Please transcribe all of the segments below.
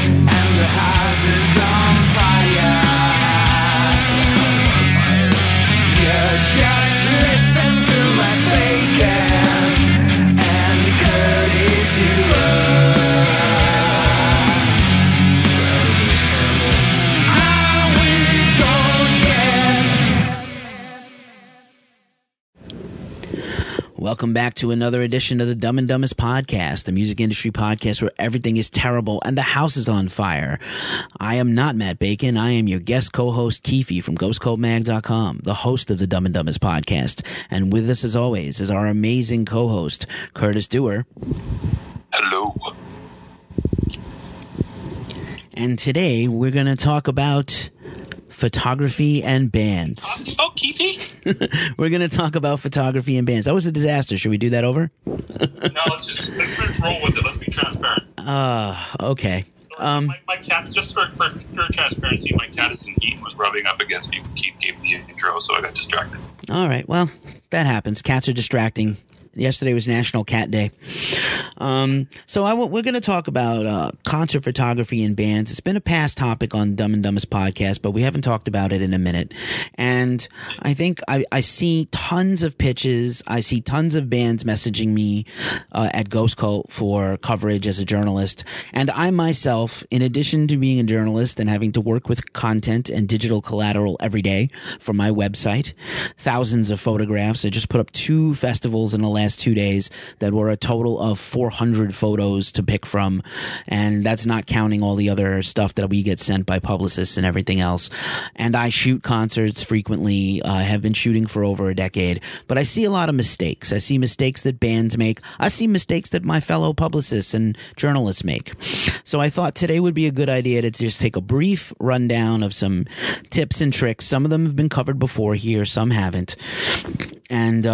and the house is on fire. You just listen to Matt Bacon and Curtis Dewar. Are we done yet? Welcome back to another edition of the Dumb and Dumbest Podcast, the music industry podcast where everything is terrible and the house is on fire. I am not Matt Bacon. I am your guest co-host, Keefe, from ghostcultmag.com, the host of the Dumb and Dumbest Podcast. And with us, as always, is our amazing co-host, Curtis Dewar. Hello. And today we're going to talk about photography and bands. Oh, Keefe? We're going to talk about photography and bands. That was a disaster. Should we do that over? No, let's roll with it. Let's be transparent. Okay. My cat, just for transparency, my cat is in heat, was rubbing up against me when Keefe gave me the intro, so I got distracted. All right. Well, that happens. Cats are distracting. Yesterday was National Cat Day. So we're going to talk about concert photography and bands. It's been a past topic on Dumb and Dumbest Podcast, but we haven't talked about it in a minute. And I think I see tons of pitches. I see tons of bands messaging me at Ghost Cult for coverage as a journalist. And I myself, in addition to being a journalist and having to work with content and digital collateral every day for my website, thousands of photographs. I just put up 2 festivals in the last 2 days that were a total of 400 photos to pick from, and that's not counting all the other stuff that we get sent by publicists and everything else. And I shoot concerts frequently. I have been shooting for over a decade, but I see a lot of mistakes. I see mistakes that bands make. I see mistakes that my fellow publicists and journalists make. So I thought today would be a good idea to just take a brief rundown of some tips and tricks. Some of them have been covered before here, some haven't. And,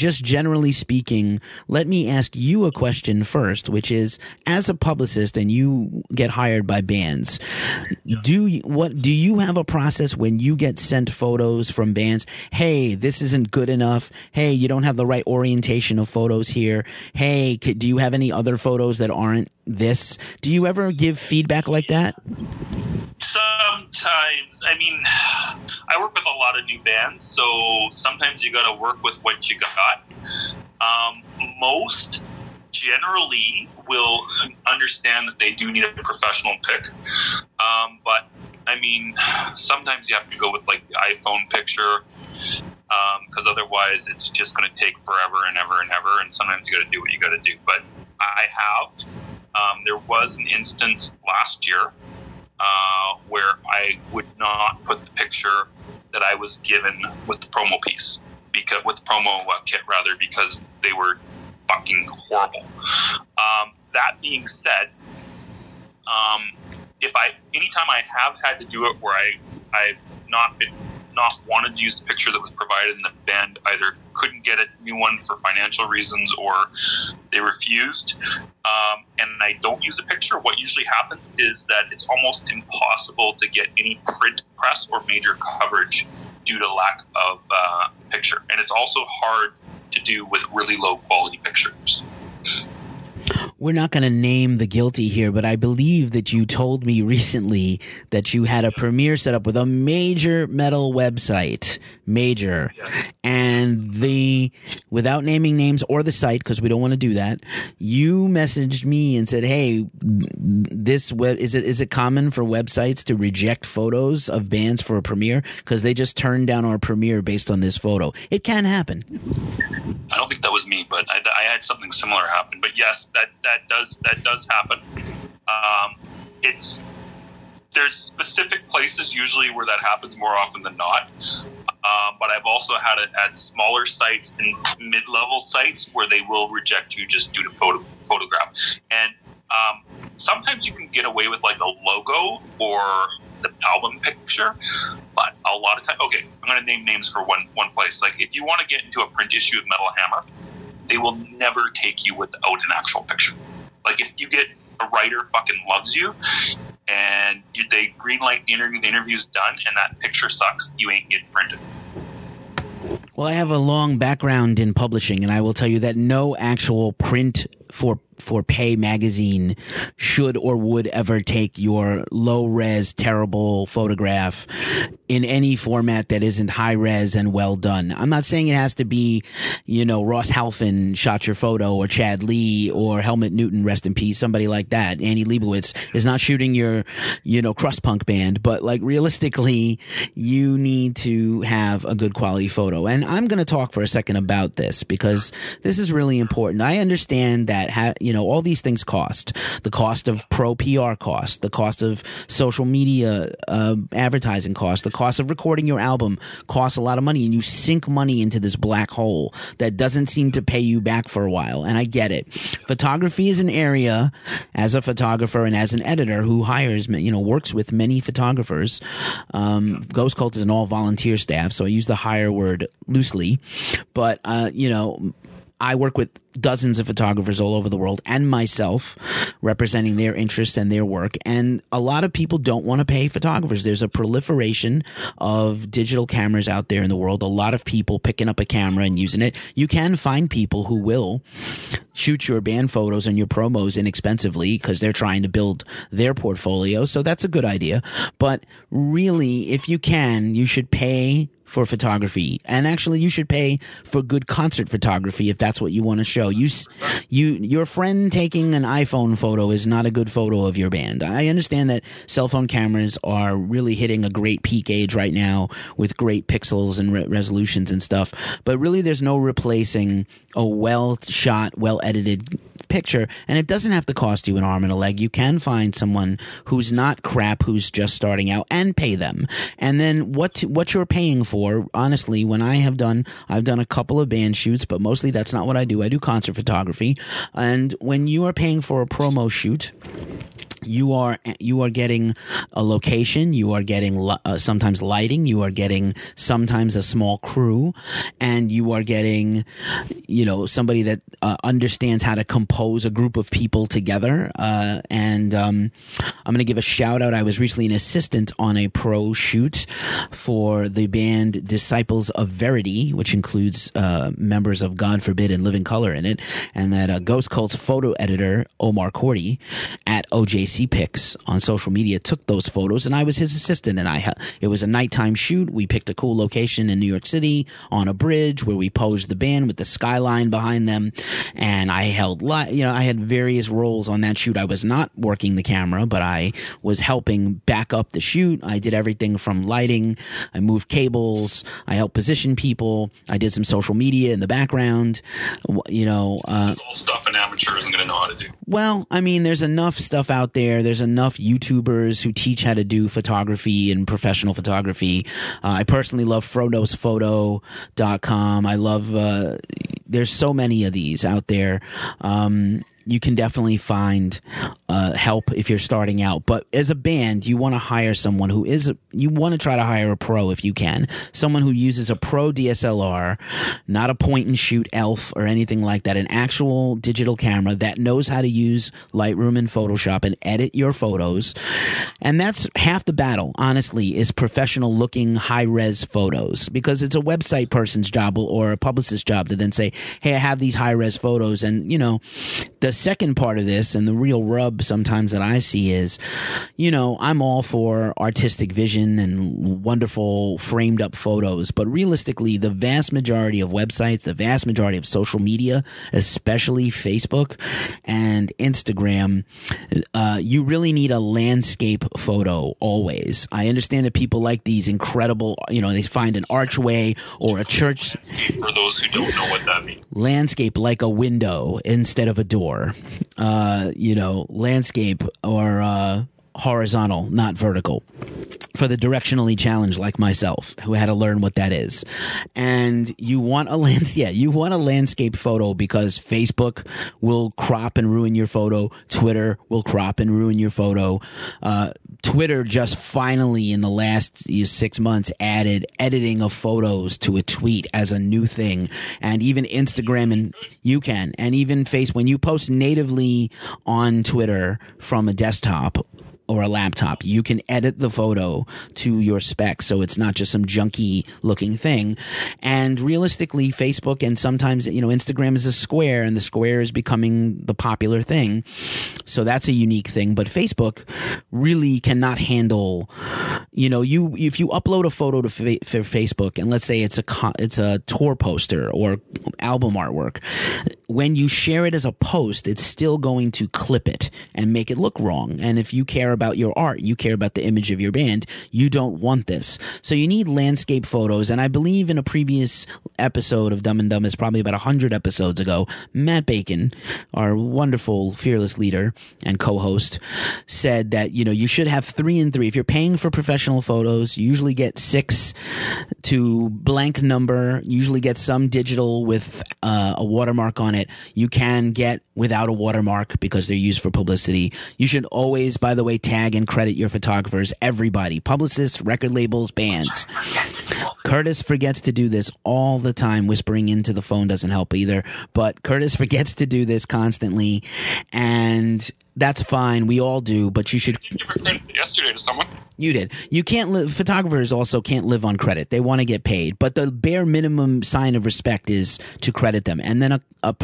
just generally speaking, let me ask you a question first, which is, as a publicist and you get hired by bands, do you have a process when you get sent photos from bands? Hey, this isn't good enough. Hey, you don't have the right orientation of photos here. Hey, do you have any other photos that aren't this? Do you ever give feedback like that? Sometimes. I mean, I work with a lot of new bands, so sometimes you got to work with what you got. Most generally will understand that they do need a professional pick. But, I mean, sometimes you have to go with, like, the iPhone picture, because otherwise it's just going to take forever and ever and ever, and sometimes you got to do what you got to do. But I have. There was an instance last year where I would not put the picture that I was given with the promo piece, because with the promo kit rather, because they were fucking horrible. That being said, anytime I have had to do it where I've not wanted to use the picture that was provided in the band, either couldn't get a new one for financial reasons or they refused, and I don't use a picture, what usually happens is that it's almost impossible to get any print press or major coverage due to lack of picture. And it's also hard to do with really low quality pictures. We're not going to name the guilty here, but I believe that you told me recently that you had a premiere set up with a major metal website, yes. And without naming names or the site, because we don't want to do that, you messaged me and said, "Hey, is it common for websites to reject photos of bands for a premiere because they just turned down our premiere based on this photo?" It can happen. I don't think that was me, but I had something similar happen. But yes, that does happen. There's specific places usually where that happens more often than not. But I've also had it at smaller sites and mid-level sites where they will reject you just due to photograph. And sometimes you can get away with like a logo or the album picture, but a lot of time. Okay, I'm going to name names for one place. Like if you want to get into a print issue of Metal Hammer, they will never take you without an actual picture. Like if you get a writer fucking loves you and they greenlight the interview, the interview's done, and that picture sucks, you ain't getting printed. Well, I have a long background in publishing, and I will tell you that no actual print for for pay magazine should or would ever take your low res terrible photograph in any format that isn't high res and well done. I'm not saying it has to be, you know, Ross Halfin shot your photo, or Chad Lee, or Helmut Newton, rest in peace, somebody like that. Annie Leibovitz is not shooting your, you know, crust punk band, but like realistically, you need to have a good quality photo. And I'm going to talk for a second about this because this is really important. I understand that, you know, all these things cost. The cost of pro PR cost, the cost of social media advertising cost, the cost of recording your album costs a lot of money, and you sink money into this black hole that doesn't seem to pay you back for a while. And I get it. Photography is an area, as a photographer and as an editor who hires, you know, works with many photographers. Ghost Cult is an all-volunteer staff, so I use the hire word loosely. But, you know, I work with dozens of photographers all over the world and myself representing their interests and their work. And a lot of people don't want to pay photographers. There's a proliferation of digital cameras out there in the world. A lot of people picking up a camera and using it. You can find people who will shoot your band photos and your promos inexpensively because they're trying to build their portfolio. So that's a good idea. But really, if you can, you should pay for photography. And actually, you should pay for good concert photography if that's what you want to show. Your friend taking an iPhone photo is not a good photo of your band. I understand that cell phone cameras are really hitting a great peak age right now with great pixels and resolutions and stuff, but really there's no replacing a well-shot, well-edited picture, and it doesn't have to cost you an arm and a leg. You can find someone who's not crap, who's just starting out, and pay them. And then what you're paying for, honestly, when I've done a couple of band shoots, but mostly that's not what I do. I do concert photography. And when you are paying for a promo shoot, you are getting a location, you are getting sometimes lighting, you are getting sometimes a small crew, and you are getting, you know, somebody that understands how to compose a group of people together. I'm going to give a shout out. I was recently an assistant on a pro shoot for the band Disciples of Verity, which includes members of God Forbid and Living Color in it, and that Ghost Cult's photo editor, Omar Cordy, at OJC pics on social media took those photos, and I was his assistant. And it was a nighttime shoot. We picked a cool location in New York City on a bridge where we posed the band with the skyline behind them, and I held I had various roles on that shoot. I was not working the camera, but I was helping back up the shoot. I did everything from lighting, I moved cables, I helped position people, I did some social media in the background. You know, all stuff an amateur isn't going to know how to do. Well, I mean, there's enough stuff out there. There's enough YouTubers who teach how to do photography and professional photography. I personally love frodosphoto.com. I love there's so many of these out there. You can definitely find help if you're starting out. But as a band, you want to hire someone who is – you want to try to hire a pro if you can. Someone who uses a pro DSLR, not a point-and-shoot elf or anything like that. An actual digital camera that knows how to use Lightroom and Photoshop and edit your photos. And that's half the battle, honestly, is professional-looking high-res photos, because it's a website person's job or a publicist's job to then say, hey, I have these high-res photos. And, you know, the second part of this and the real rub sometimes that I see is, you know, I'm all for artistic vision and wonderful framed up photos, but realistically, the vast majority of websites, the vast majority of social media, especially Facebook and Instagram, you really need a landscape photo always. I understand that people like these incredible, you know, they find an archway or a church. Landscape, for those who don't know what that means. Landscape, like a window instead of a door. You know, landscape or horizontal, not vertical, for the directionally challenged like myself, who had to learn what that is. And you want a landscape photo, because Facebook will crop and ruin your photo. Twitter will crop and ruin your photo. Twitter just finally in the last 6 months added editing of photos to a tweet as a new thing. And even Instagram, and you can, and even when you post natively on Twitter from a desktop or a laptop. You can edit the photo to your specs, so it's not just some junky looking thing. And realistically, Facebook and sometimes, you know, Instagram is a square, and the square is becoming the popular thing. So that's a unique thing. But Facebook really cannot handle, you know, if you upload a photo to Facebook, and let's say it's a tour poster or album artwork, when you share it as a post, it's still going to clip it and make it look wrong. And if you care about your art, you care about the image of your band, you don't want this. So you need landscape photos. And I believe in a previous episode of Dumb and Dumbest, probably about 100 episodes ago, Matt Bacon, our wonderful fearless leader and co-host, said that, you know, you should have 3 and 3. If you're paying for professional photos, you usually get 6 to blank number, you usually get some digital with a watermark on it. You can get without a watermark because they're used for publicity. You should always, by the way, tag and credit your photographers, everybody, publicists, record labels, bands. Curtis forgets to do this all the time. Whispering into the phone doesn't help either, but Curtis forgets to do this constantly, and that's fine. We all do, but you should. Yesterday to someone. You did. You can't live. Photographers also can't live on credit. They want to get paid, but the bare minimum sign of respect is to credit them. And then a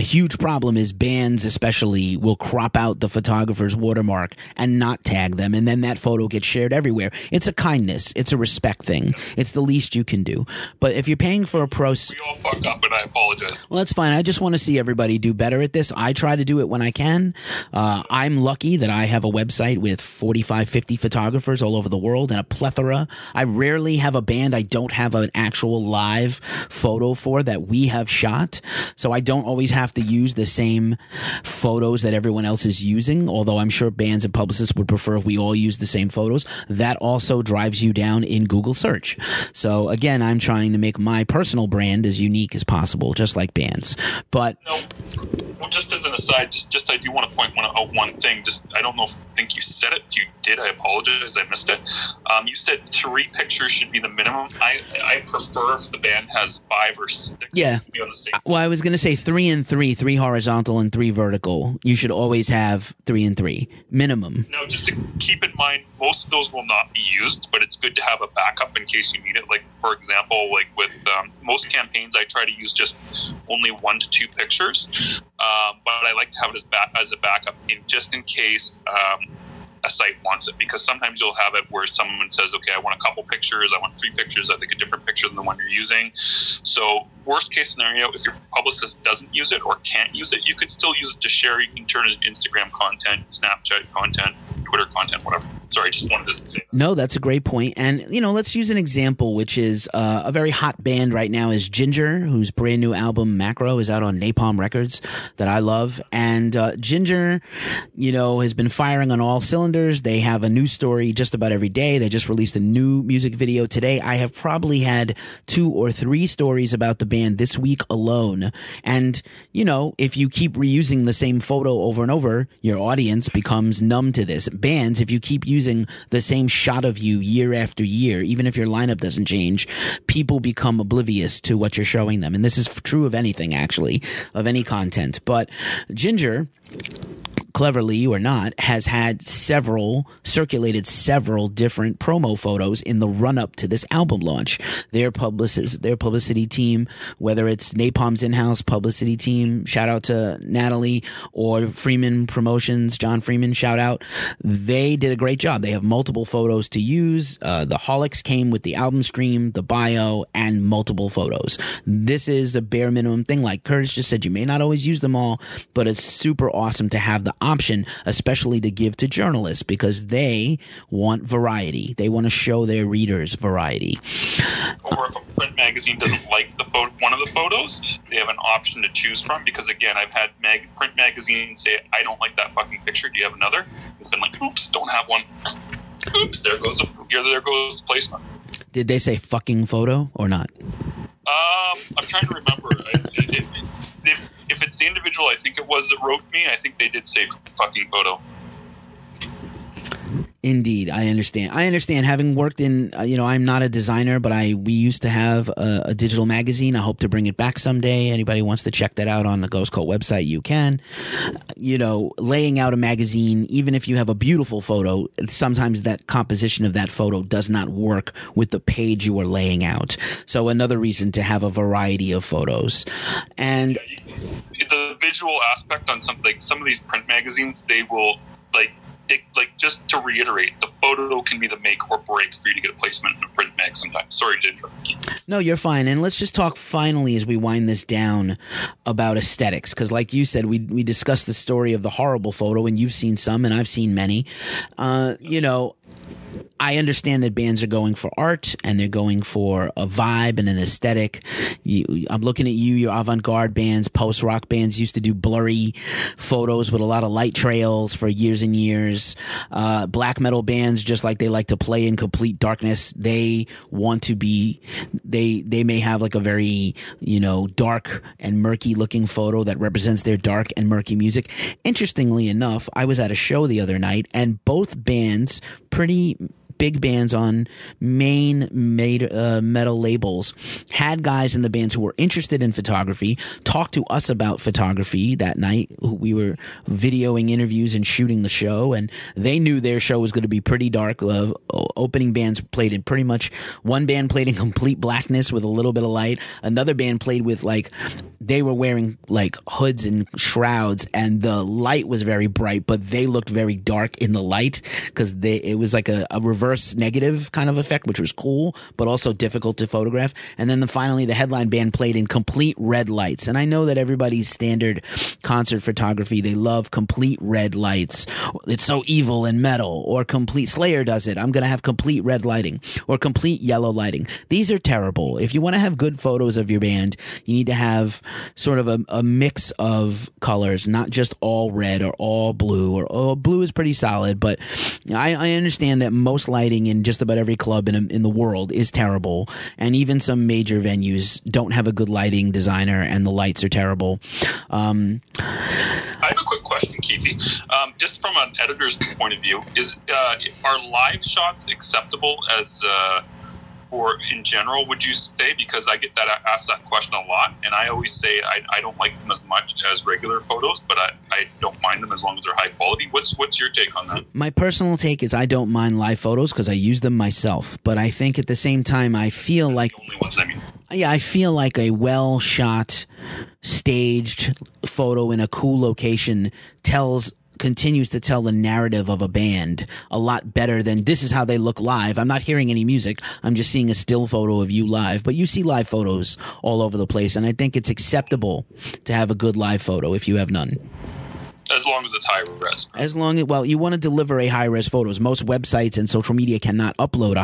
huge problem is bands especially will crop out the photographer's watermark and not tag them, and then that photo gets shared everywhere. It's a kindness. It's a respect thing. It's the least you can do. But if you're paying for a pro, we all fuck up, and I apologize. Well, that's fine. I just want to see everybody do better at this. I try to do it when I can. I'm lucky that I have a website with 50 photographers all over the world and a plethora. I rarely have a band I don't have an actual live photo for that we have shot, so I don't always have to use the same photos that everyone else is using, although I'm sure bands and publicists would prefer if we all use the same photos. That also drives you down in Google search. So again, I'm trying to make my personal brand as unique as possible, just like bands. But well, just as an aside, just I do want to point out one thing. Just I don't know if think you said it. If you did, I apologize. I missed it. You said 3 pictures should be the minimum. I prefer if the band has 5 or 6. Yeah. Be on the same. Well, I was going to say 3 and 3, 3 horizontal and 3 vertical. You should always have 3 and 3 minimum. No, just to keep in mind, most of those will not be used, but it's good to have a backup in case you need it. Like for example, like with most campaigns, I try to use just only 1 to 2 pictures. But I like to have it as a backup in case a site wants it, because sometimes you'll have it where someone says, okay, I want a couple pictures, I want 3 pictures, I think a different picture than the one you're using. So worst case scenario, if your publicist doesn't use it or can't use it, you could still use it to share. You can turn it into Instagram content, Snapchat content, Twitter content, whatever. Sorry, I just wanted to say that. No, that's a great point. And, you know, let's use an example, which is a very hot band right now is Ginger, whose brand new album Macro is out on Napalm Records that I love. And Ginger, you know, has been firing on all cylinders. They have a new story just about every day. They just released a new music video today. I have probably had 2 or 3 stories about the band this week alone. And, you know, if you keep reusing the same photo over and over, your audience becomes numb to this. Bands, if you keep using the same shot of you year after year, even if your lineup doesn't change, people become oblivious to what you're showing them. And this is true of anything, actually, of any content. But Ginger, cleverly or not, has had circulated several different promo photos in the run-up to this album launch. Their publicity team, whether it's Napalm's in-house publicity team, shout out to Natalie, or Freeman Promotions, John Freeman, shout out, they did a great job. They have multiple photos to use. The Holics came with the album stream, the bio, and multiple photos. This is the bare minimum thing. Like Curtis just said, you may not always use them all, but it's super awesome to have the option, especially to give to journalists, because they want variety. They want to show their readers variety. Or if a print magazine doesn't like one of the photos, they have an option to choose from, because again, I've had print magazines say, I don't like that fucking picture, do you have another? It's been like, oops, don't have one. Oops, there goes the placement. Did they say fucking photo or not? I'm trying to remember. If it's the individual, I think it was that wrote me, I think they did say fucking photo. Indeed, I understand. I understand. Having worked in, I'm not a designer, but we used to have a digital magazine. I hope to bring it back someday. Anybody wants to check that out on the Ghost Cult website, you can. Laying out a magazine, even if you have a beautiful photo, sometimes that composition of that photo does not work with the page you are laying out. So another reason to have a variety of photos. And the visual aspect on some of these print magazines, they will just to reiterate, the photo can be the make or break for you to get a placement in a print mag sometimes. Sorry to interrupt you. No, you're fine. And let's just talk finally as we wind this down about aesthetics, because like you said, we discussed the story of the horrible photo, and you've seen some and I've seen many. I understand that bands are going for art and they're going for a vibe and an aesthetic. I'm looking at you, your avant-garde bands, post-rock bands used to do blurry photos with a lot of light trails for years and years. Black metal bands, just like they like to play in complete darkness, they want to be – they may have like a very, dark and murky looking photo that represents their dark and murky music. Interestingly enough, I was at a show the other night and both bands, pretty – big bands on main metal labels, had guys in the bands who were interested in photography talk to us about photography that night. We were videoing interviews and shooting the show, and they knew their show was going to be pretty dark. Opening bands played in pretty much – one band played in complete blackness with a little bit of light. Another band played with they were wearing hoods and shrouds, and the light was very bright, but they looked very dark in the light because it was like a reverse negative kind of effect, which was cool but also difficult to photograph. And then finally the headline band played in complete red lights, and I know that everybody's standard concert photography, they love complete red lights. It's so evil and metal. Or complete Slayer does it. I'm gonna have complete red lighting or complete yellow lighting. These are terrible. If you want to have good photos of your band, you need to have sort of a mix of colors, not just all red or all blue. Or blue is pretty solid, but I understand that most lighting in just about every club in the world is terrible, and even some major venues don't have a good lighting designer and the lights are terrible. I have a quick question, Keefe. Just from an editor's point of view, are live shots acceptable as or in general, would you say? Because I asked that question a lot, and I always say I don't like them as much as regular photos, but I don't mind them as long as they're high quality. What's your take on that? My personal take is I don't mind live photos because I use them myself, but I think at the same time I feel like the only ones, I mean. Yeah, I feel like a well-shot, staged photo in a cool location continues to tell the narrative of a band a lot better than this is how they look live. I'm not hearing any music. I'm just seeing a still photo of you live. But you see live photos all over the place, and I think it's acceptable to have a good live photo if you have none. As long as it's high-res. You want to deliver a high-res photos. Most websites and social media cannot upload a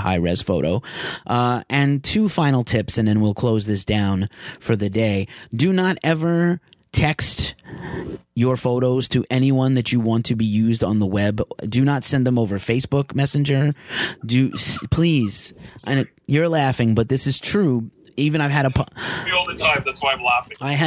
high-res photo. And two final tips, and then we'll close this down for the day. Do not ever text your photos to anyone that you want to be used on the web. Do not send them over Facebook Messenger. Please. And you're laughing, but this is true. Even I've had a all the time. That's why I'm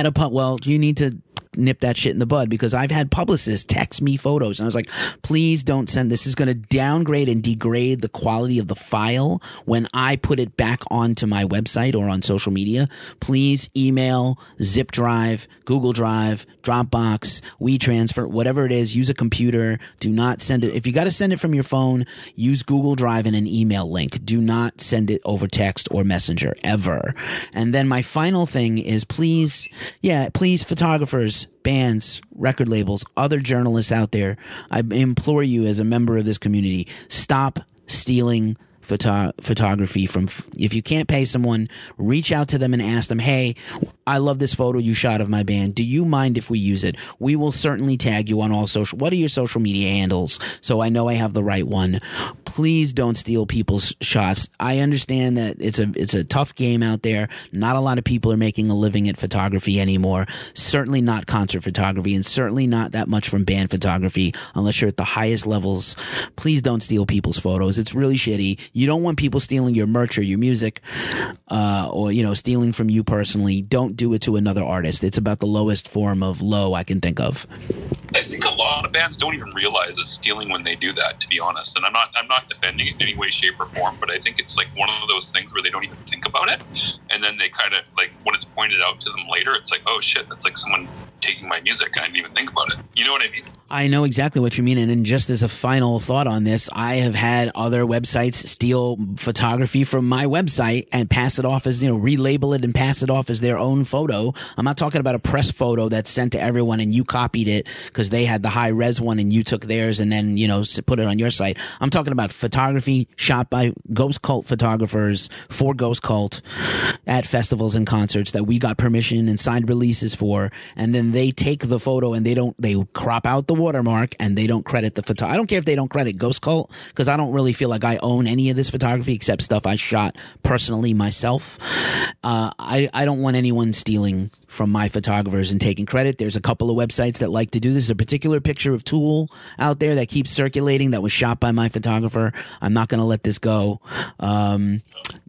laughing. Well, you need to nip that shit in the bud, because I've had publicists text me photos and I was like, please don't send this. Is going to downgrade and degrade the quality of the file when I put it back onto my website or on social media. Please email, zip drive, Google Drive, Dropbox, WeTransfer, whatever it is. Use a computer. Do not send it. If you got to send it from your phone, use Google Drive and an email link. Do not send it over text or Messenger ever. And then my final thing is, please photographers, bands, record labels, other journalists out there, I implore you as a member of this community, stop stealing photography from if you can't pay someone, reach out to them and ask them, hey, I love this photo you shot of my band. Do you mind if we use it? We will certainly tag you on all social. What are your social media handles? So I know I have the right one. Please don't steal people's shots. I understand that it's a tough game out there. Not a lot of people are making a living at photography anymore. Certainly not concert photography, and certainly not that much from band photography unless you're at the highest levels. Please don't steal people's photos. It's really shitty. You don't want people stealing your merch or your music, or, you know, stealing from you personally. Don't do it to another artist. It's about the lowest form of low I can think of. I think a lot of bands don't even realize it's stealing when they do that, to be honest. And I'm not defending it in any way, shape, or form, but I think it's like one of those things where they don't even think about it. And then they kind of, like, when it's pointed out to them later, it's like, oh shit, that's like someone taking my music and I didn't even think about it. You know what I mean? I know exactly what you mean. And then just as a final thought on this, I have had other websites steal photography from my website and pass it off as, you know, relabel it and pass it off as their own photo. I'm not talking about a press photo that's sent to everyone and you copied it because they had the high res one and you took theirs and then, you know, put it on your site. I'm talking about photography shot by Ghost Cult photographers for Ghost Cult at festivals and concerts that we got permission and signed releases for, and then they take the photo and they crop out the watermark and they don't credit the photo. I don't care if they don't credit Ghost Cult, because I don't really feel like I own any of this photography except stuff I shot personally myself. I don't want anyone stealing from my photographers and taking credit. There's a couple of websites that like to do this. There's a particular picture of Tool out there that keeps circulating that was shot by my photographer. I'm not going to let this go.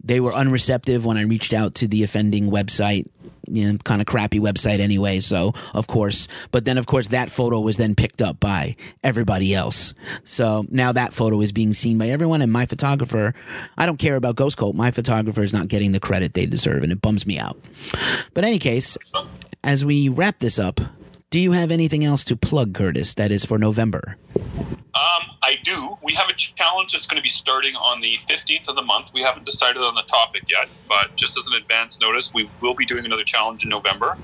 They were unreceptive when I reached out to the offending website. You know, kind of crappy website anyway, so of course. But then, of course, that photo was then picked up by everybody else. So now that photo is being seen by everyone, and my photographer, I don't care about Ghost Cult, my photographer is not getting the credit they deserve, and it bums me out. But in any case, as we wrap this up, do you have anything else to plug, Curtis, that is for November? I do. We have a challenge that's going to be starting on the 15th of the month. We haven't decided on the topic yet, but just as an advance notice, we will be doing another challenge in November.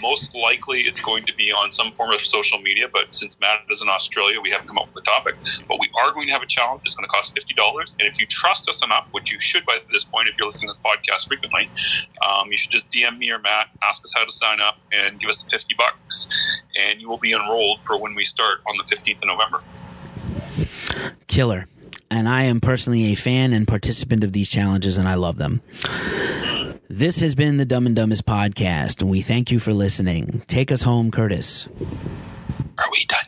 Most likely it's going to be on some form of social media, but since Matt is in Australia, we haven't come up with a topic. But we are going to have a challenge. It's going to cost $50. And if you trust us enough, which you should by this point if you're listening to this podcast frequently, you should just DM me or Matt, ask us how to sign up, and give us the $50. And you will be enrolled for when we start on the 15th of November. Killer. And I am personally a fan and participant of these challenges, and I love them. This has been the Dumb and Dumbest Podcast, and we thank you for listening. Take us home, Curtis. Are we done?